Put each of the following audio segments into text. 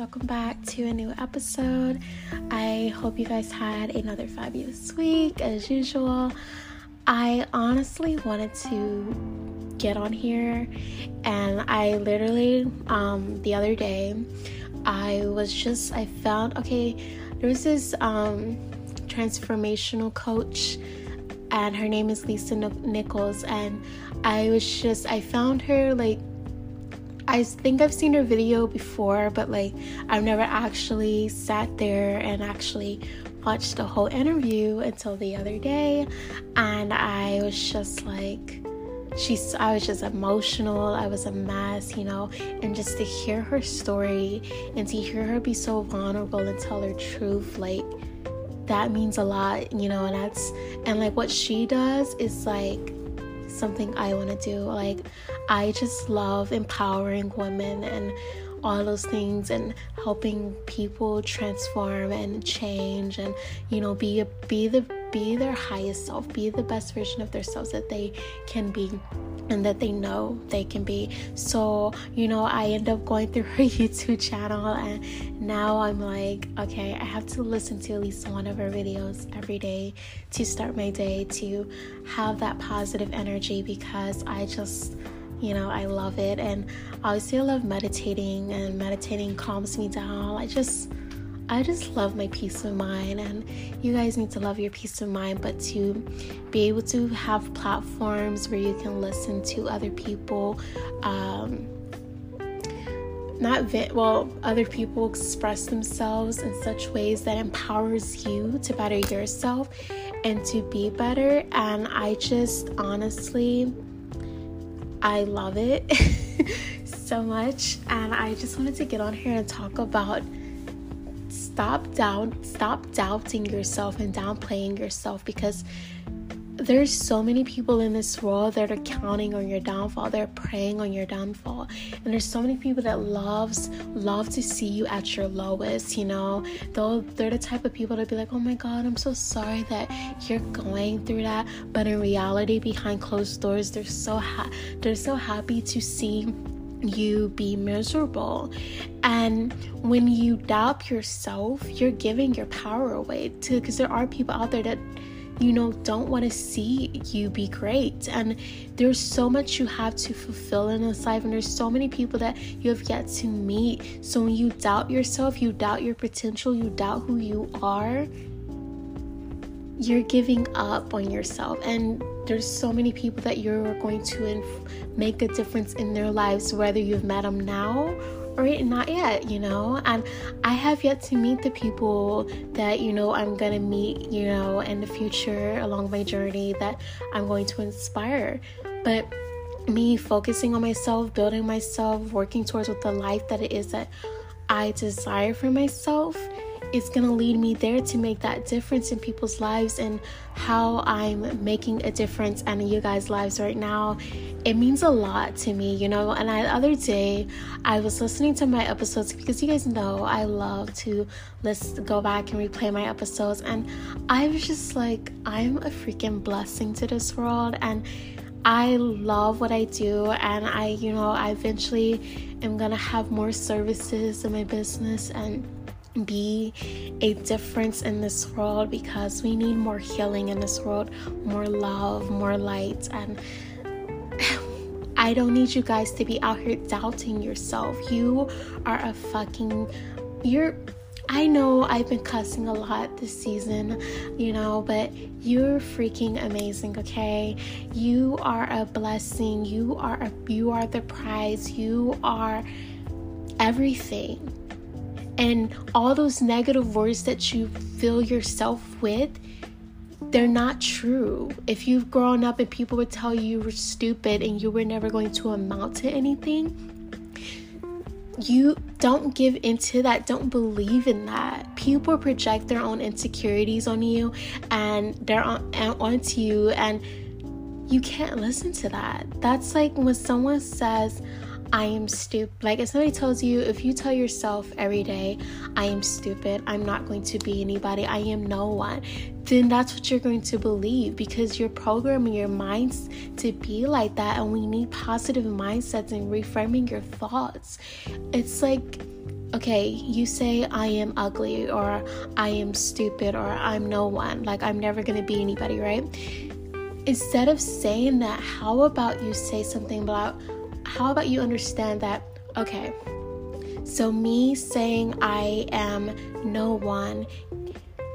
welcome back to a new episode. I hope you guys had another fabulous week as usual. I honestly wanted to get on here, and I literally the other day there was this transformational coach, and her name is Lisa Nichols, and I found her, like, I think I've seen her video before, but like I've never actually sat there and actually watched the whole interview until the other day. And I was just like, I was just emotional. I was a mess, and just to hear her story and to hear her be so vulnerable and tell her truth, like, that means a lot, and like what she does is like something I want to do. Like, I just love empowering women and all those things and helping people transform and change and be their highest self, be the best version of themselves that they can be and that they know they can be. So I end up going through her YouTube channel, and now I'm like, okay, I have to listen to at least one of her videos every day to start my day, to have that positive energy, because I just I love it. And obviously I love meditating, and meditating calms me down. I just love my peace of mind, and you guys need to love your peace of mind, but to be able to have platforms where you can listen to other people, other people express themselves in such ways that empowers you to better yourself and to be better. And I just honestly, I love it so much, and I just wanted to get on here and talk about stop doubting yourself and downplaying yourself, because there's so many people in this world that are counting on your downfall, they're preying on your downfall, and there's so many people that love to see you at your lowest. They're the type of people to be like, oh my god, I'm so sorry that you're going through that, but in reality, behind closed doors, they're so happy to see you be miserable. And when you doubt yourself, you're giving your power away too, because there are people out there that don't want to see you be great, and there's so much you have to fulfill in this life, and there's so many people that you have yet to meet. So when you doubt yourself, you doubt your potential, you doubt who you are, you're giving up on yourself. And there's so many people that you're going to make a difference in their lives, whether you've met them now or not yet, and I have yet to meet the people that, I'm going to meet, in the future along my journey that I'm going to inspire. But me focusing on myself, building myself, working towards what the life that it is that I desire for myself, it's going to lead me there to make that difference in people's lives, and how I'm making a difference in you guys' lives right now. It means a lot to me, And the other day, I was listening to my episodes, because you guys know I love to go back and replay my episodes. And I was just like, I'm a freaking blessing to this world, and I love what I do, and I eventually am going to have more services in my business and be a difference in this world, because we need more healing in this world, more love, more light. And I don't need you guys to be out here doubting yourself. I know I've been cussing a lot this season, but you're freaking amazing, okay? You are a blessing. You are the prize. You are everything. And all those negative words that you fill yourself with, they're not true. If you've grown up and people would tell you were stupid and you were never going to amount to anything, you don't give into that. Don't believe in that. People project their own insecurities on you and onto you, and you can't listen to that. That's like when someone says, I am stupid. Like, if somebody tells you, if you tell yourself every day, I am stupid, I'm not going to be anybody, I am no one, then that's what you're going to believe, because you're programming your minds to be like that. And we need positive mindsets and reframing your thoughts. It's like okay, you say I am ugly, or I am stupid, or I'm no one, like I'm never gonna be anybody, right? Instead of saying that, how about you say something about, how about you understand that, okay, so me saying I am no one,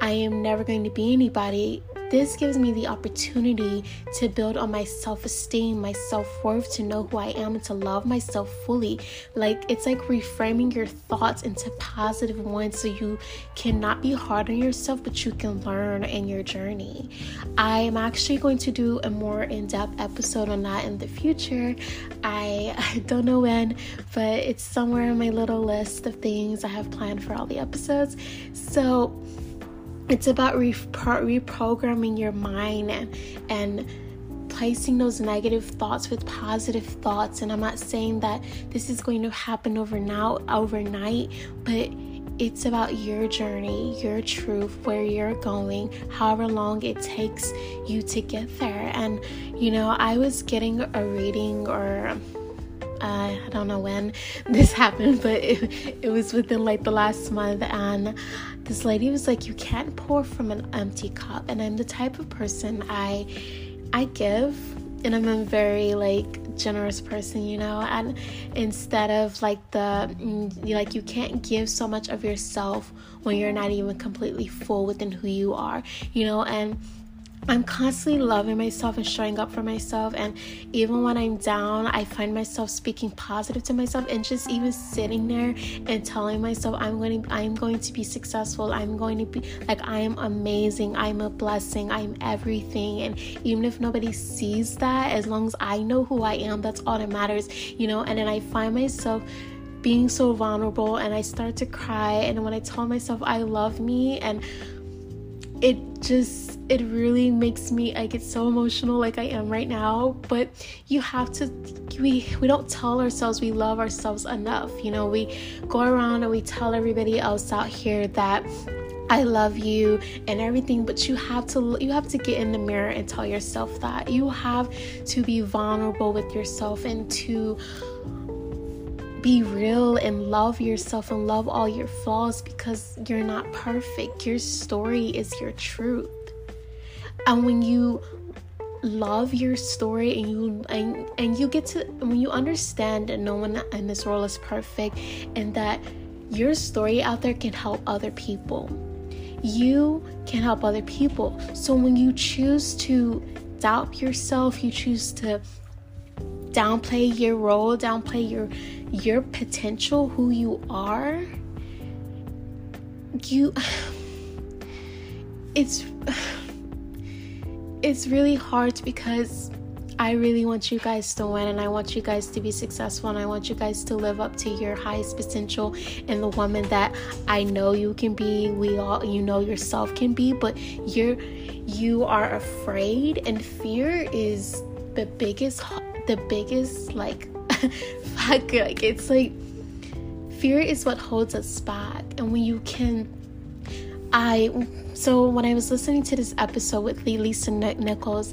I am never going to be anybody, this gives me the opportunity to build on my self-esteem, my self-worth, to know who I am and to love myself fully. Like, it's like reframing your thoughts into positive ones so you cannot be hard on yourself, but you can learn in your journey. I am actually going to do a more in-depth episode on that in the future. I don't know when, but it's somewhere in my little list of things I have planned for all the episodes. So it's about reprogramming your mind and placing those negative thoughts with positive thoughts. And I'm not saying that this is going to happen overnight, but it's about your journey, your truth, where you're going, however long it takes you to get there. And, you know, I was getting a reading, or I don't know when this happened, but it was within like the last month, and this lady was like, you can't pour from an empty cup. And I'm the type of person, I give, and I'm a very like generous person, you know, and instead of like you can't give so much of yourself when you're not even completely full within who you are, you know. And I'm constantly loving myself and showing up for myself, and even when I'm down, I find myself speaking positive to myself, and just even sitting there and telling myself I'm going to be successful, I'm going to be like, I am amazing, I'm a blessing, I'm everything. And even if nobody sees that, as long as I know who I am, that's all that matters, you know. And then I find myself being so vulnerable, and I start to cry, and when I tell myself I love me, and it really makes me, I get so emotional like I am right now. But you have to, we don't tell ourselves we love ourselves enough, you know. We go around and we tell everybody else out here that I love you and everything, but you have to get in the mirror and tell yourself that. You have to be vulnerable with yourself and to be real and love yourself and love all your flaws, because you're not perfect. Your story is your truth. And when you love your story when you understand that no one in this world is perfect, and that your story out there can help other people. You can help other people. So when you choose to doubt yourself, you choose to downplay your role, downplay your potential, who you are, it's really hard, because I really want you guys to win, and I want you guys to be successful, and I want you guys to live up to your highest potential and the woman that I know you can be, we all, you know, yourself can be. But you are afraid, and fear is the biggest like fuck, like it's like fear is what holds us back. And when you can, so when I was listening to this episode with Lisa Nichols,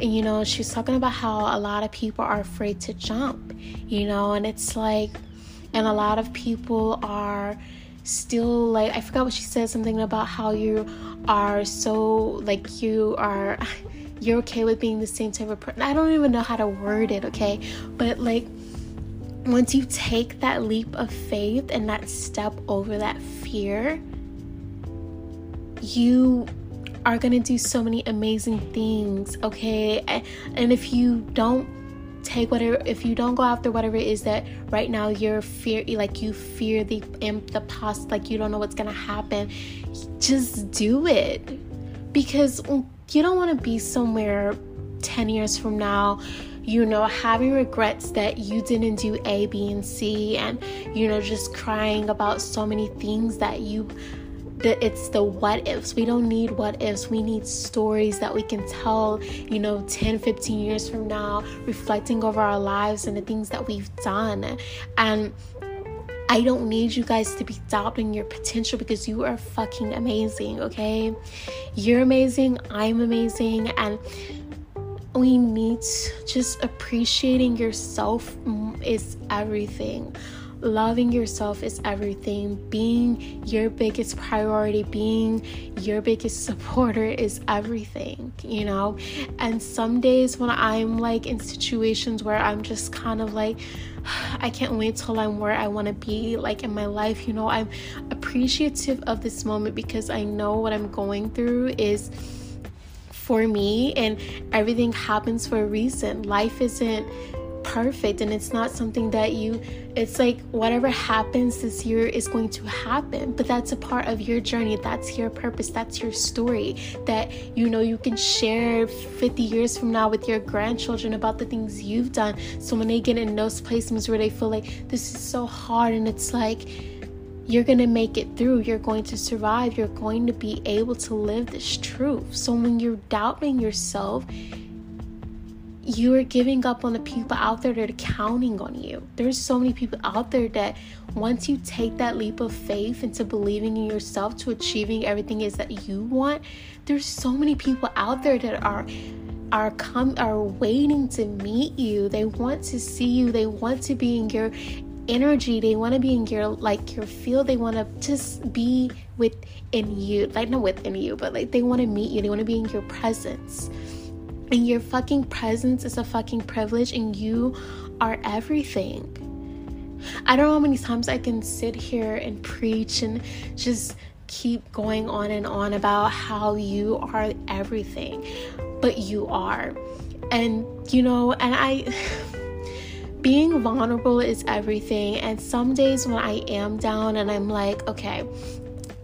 and, you know, she's talking about how a lot of people are afraid to jump, you know, and it's like, and a lot of people are still like, I forgot what she said, something about how you are so like, you're okay with being the same type of person. I don't even know how to word it, okay? But like, once you take that leap of faith and that step over that fear, you are going to do so many amazing things, okay? And if you don't go after whatever it is that right now you're fear, like you fear the past, like you don't know what's going to happen, just do it. Because you don't want to be somewhere 10 years from now, you know, having regrets that you didn't do A, B, and C, and, you know, just crying about so many things it's the what ifs. We don't need what ifs. We need stories that we can tell, you know, 10, 15 years from now, reflecting over our lives and the things that we've done. And I don't need you guys to be doubting your potential, because you are fucking amazing, okay? You're amazing. I'm amazing. And we need, just appreciating yourself is everything. Loving yourself is everything. Being your biggest priority, being your biggest supporter is everything, you know? And some days when I'm like in situations where I'm just kind of like, I can't wait till I'm where I want to be, like in my life, you know, I'm appreciative of this moment because I know what I'm going through is for me, and everything happens for a reason. Life isn't perfect, and it's not something that it's like whatever happens this year is going to happen, but that's a part of your journey, that's your purpose, that's your story that, you know, you can share 50 years from now with your grandchildren about the things you've done. So when they get in those placements where they feel like this is so hard, and it's like, you're going to make it through, you're going to survive, you're going to be able to live this truth. So when you're doubting yourself, you are giving up on the people out there that are counting on you. There's so many people out there that once you take that leap of faith into believing in yourself, to achieving everything is that you want, there's so many people out there that are waiting to meet you. They want to see you. They want to be in your energy. They want to be in your, like, your field. They want to just be within you. Like, not within you, but like they want to meet you. They want to be in your presence. And your fucking presence is a fucking privilege, and you are everything. I don't know how many times I can sit here and preach and just keep going on and on about how you are everything, but you are. And, you know, and being vulnerable is everything. And some days when I am down and I'm like, okay,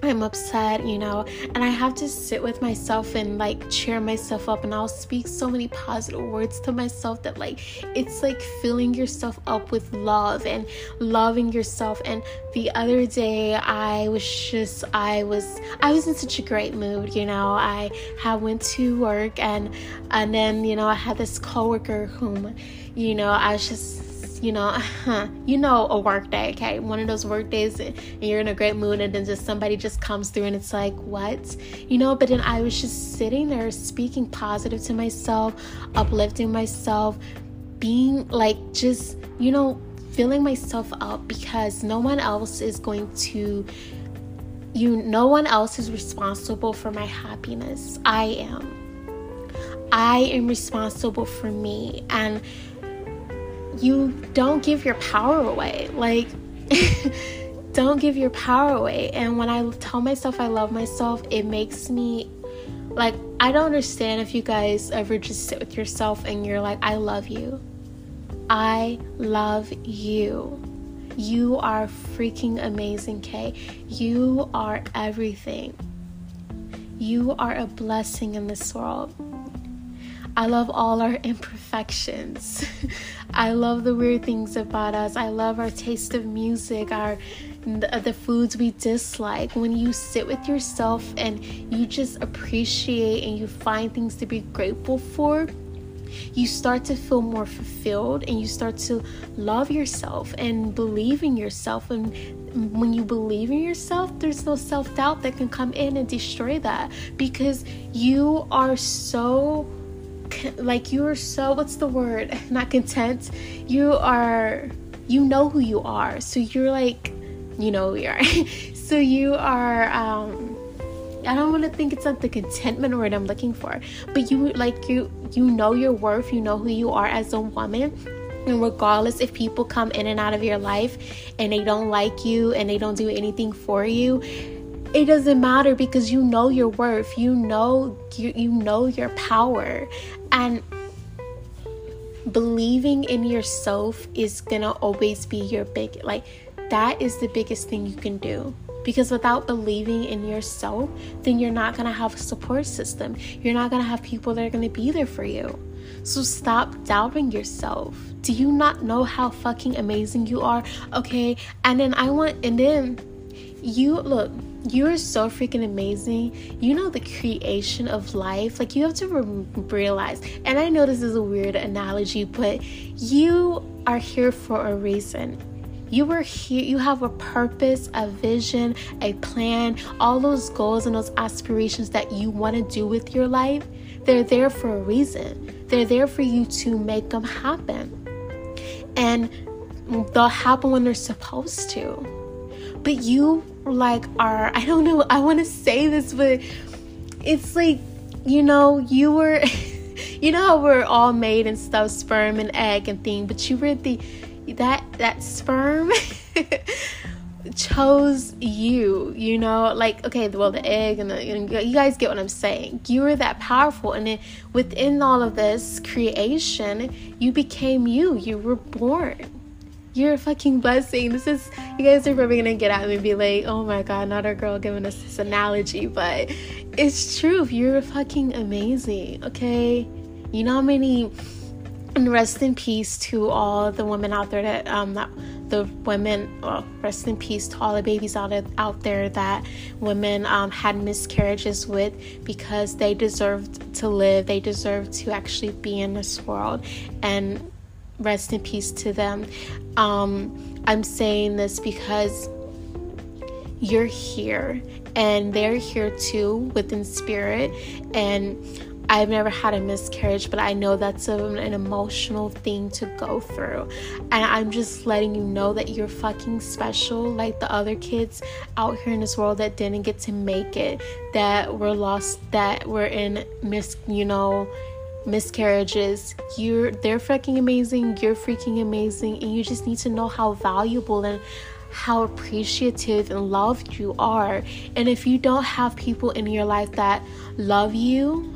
I'm upset, you know, and I have to sit with myself and like cheer myself up, and I'll speak so many positive words to myself that, like, it's like filling yourself up with love and loving yourself. And the other day I was in such a great mood, you know. I had went to work, and then, you know, I had this coworker whom, you know, I was just, a work day, okay, one of those work days, and you're in a great mood, and then just somebody just comes through, and it's like, what, you know? But then I was just sitting there speaking positive to myself, uplifting myself, being like, just, you know, filling myself up, because no one else is responsible for my happiness. I am responsible for me, and you don't give your power away. Like, don't give your power away. And when I tell myself I love myself, it makes me, like, I don't understand if you guys ever just sit with yourself and you're like, I love you. I love you. You are freaking amazing, Kay. You are everything. You are a blessing in this world. I love all our imperfections. I love the weird things about us. I love our taste of music, the foods we dislike. When you sit with yourself and you just appreciate and you find things to be grateful for, you start to feel more fulfilled, and you start to love yourself and believe in yourself. And when you believe in yourself, there's no self-doubt that can come in and destroy that, because you are so... like, you are so, what's the word? Not content. You are, you know who you are. So you're like, you know who you are. So you are, I don't want to think it's not the contentment word I'm looking for, but you, like, you know your worth, you know who you are as a woman. And regardless if people come in and out of your life and they don't like you and they don't do anything for you, it doesn't matter, because you know your worth, you know your power. And believing in yourself is gonna always be your big, like, that is the biggest thing you can do, because without believing in yourself, then you're not gonna have a support system, you're not gonna have people that are gonna be there for you. So stop doubting yourself. Do you not know how fucking amazing you are? Okay, and then you look, you're so freaking amazing. You know, the creation of life, like, you have to realize, and I know this is a weird analogy, but you are here for a reason. You were here, you have a purpose, a vision, a plan, all those goals and those aspirations that you want to do with your life. They're there for a reason. They're there for you to make them happen. And they'll happen when they're supposed to. But you, like, are, I don't know, I want to say this, but it's like, you know, you were, you know how we're all made and stuff, sperm and egg and thing, but you were that sperm chose you know, like, okay, well, the egg and you guys get what I'm saying. You were that powerful, and then within all of this creation, you became you were born. You're a fucking blessing. This is, you guys are probably gonna get at me and be like, oh my god, not a girl giving us this analogy, but it's true. You're fucking amazing, okay? You know how many, and rest in peace to all the women out there that rest in peace to all the babies out there that women had miscarriages with, because they deserved to live. They deserved to actually be in this world, and rest in peace to them. I'm saying this because you're here and they're here too within spirit. And I've never had a miscarriage, but I know that's an emotional thing to go through. And I'm just letting you know that you're fucking special, like the other kids out here in this world that didn't get to make it, that were lost, that were in miscarriages. They're fucking amazing. You're freaking amazing. And you just need to know how valuable and how appreciative and loved you are. And if you don't have people in your life that love you,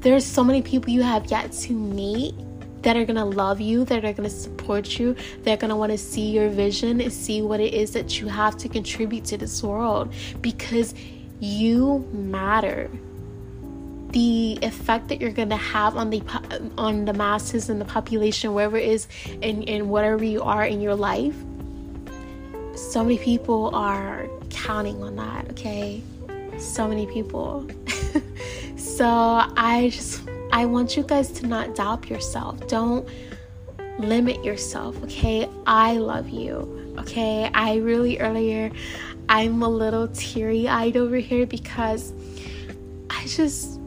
there's so many people you have yet to meet that are going to love you, that are going to support you, that are going to want to see your vision and see what it is that you have to contribute to this world, because you matter. The effect that you're going to have on the masses and the population, wherever it is, and whatever you are in your life, so many people are counting on that, okay? So many people. So I want you guys to not doubt yourself. Don't limit yourself, okay? I love you, okay? I'm a little teary-eyed over here because I just,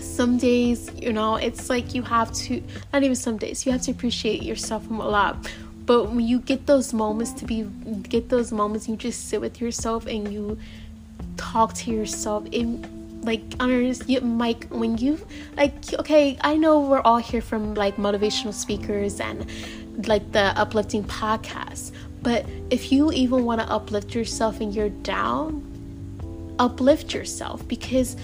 some days, you know, it's like you have to, not even some days, you have to appreciate yourself a lot. But when you get those moments you just sit with yourself and you talk to yourself. I know we're all here from like motivational speakers and like the uplifting podcasts, but if you even want to uplift yourself and you're down, uplift yourself, because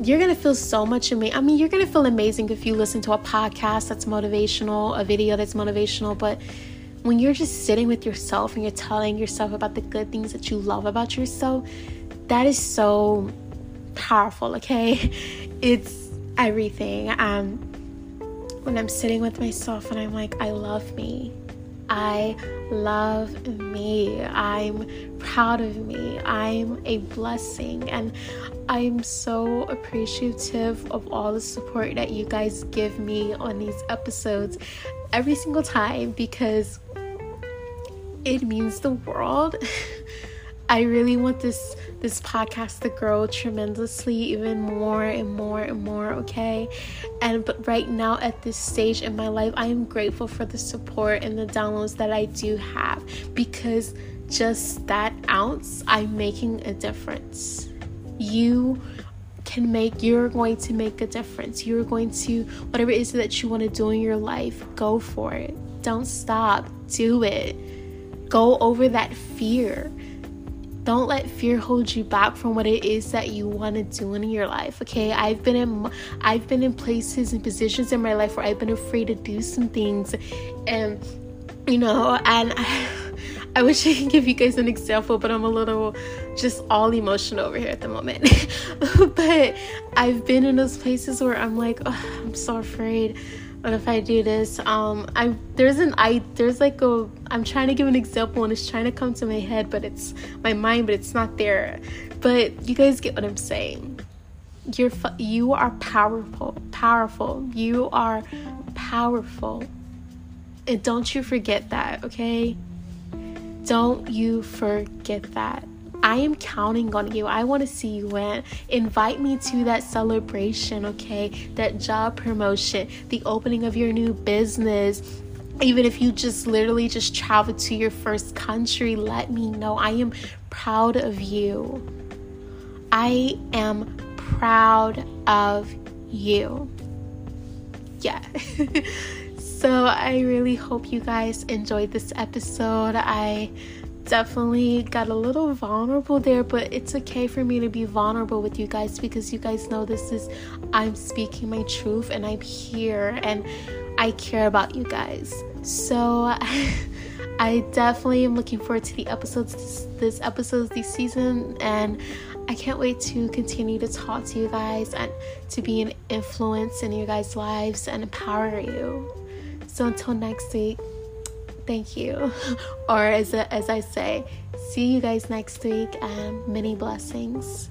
you're going to feel so much amazing. I mean, you're going to feel amazing if you listen to a podcast that's motivational, a video that's motivational, but when you're just sitting with yourself and you're telling yourself about the good things that you love about yourself, that is so powerful, okay? It's everything. When I'm sitting with myself and I'm like, I love me. I'm proud of me. I'm a blessing. And I'm so appreciative of all the support that you guys give me on these episodes every single time, because it means the world. I really want this podcast to grow tremendously, even more and more and more, okay? But right now at this stage in my life, I am grateful for the support and the downloads that I do have, because just that ounce, I'm making a difference. You're going to make a difference. You're going to, whatever it is that you want to do in your life, go for it. Don't stop. Do it. Go over that fear. Don't let fear hold you back from what it is that you want to do in your life, okay? I've been in places and positions in my life where I've been afraid to do some things, and you know, and I wish I could give you guys an example, but I'm a little just all emotional over here at the moment. But I've been in those places where I'm like, oh, I'm so afraid. What if I do this? I'm trying to give an example and it's trying to come to my head, but it's my mind, but it's not there. But you guys get what I'm saying. You are powerful. You are powerful, and don't you forget that, okay? Don't you forget that. I am counting on you. I want to see you win. Invite me to that celebration, okay? That job promotion, the opening of your new business, Even if you just literally just travel to your first country, let me know. I am proud of you. I am proud of you. Yeah. So I really hope you guys enjoyed this episode. I definitely got a little vulnerable there, but it's okay for me to be vulnerable with you guys, because you guys know this is, I'm speaking my truth and I'm here and I care about you guys. So I definitely am looking forward to the episodes, this episodes this season, and I can't wait to continue to talk to you guys and to be an influence in your guys' lives and empower you. So until next week, thank you. Or as I say, see you guys next week, and many blessings.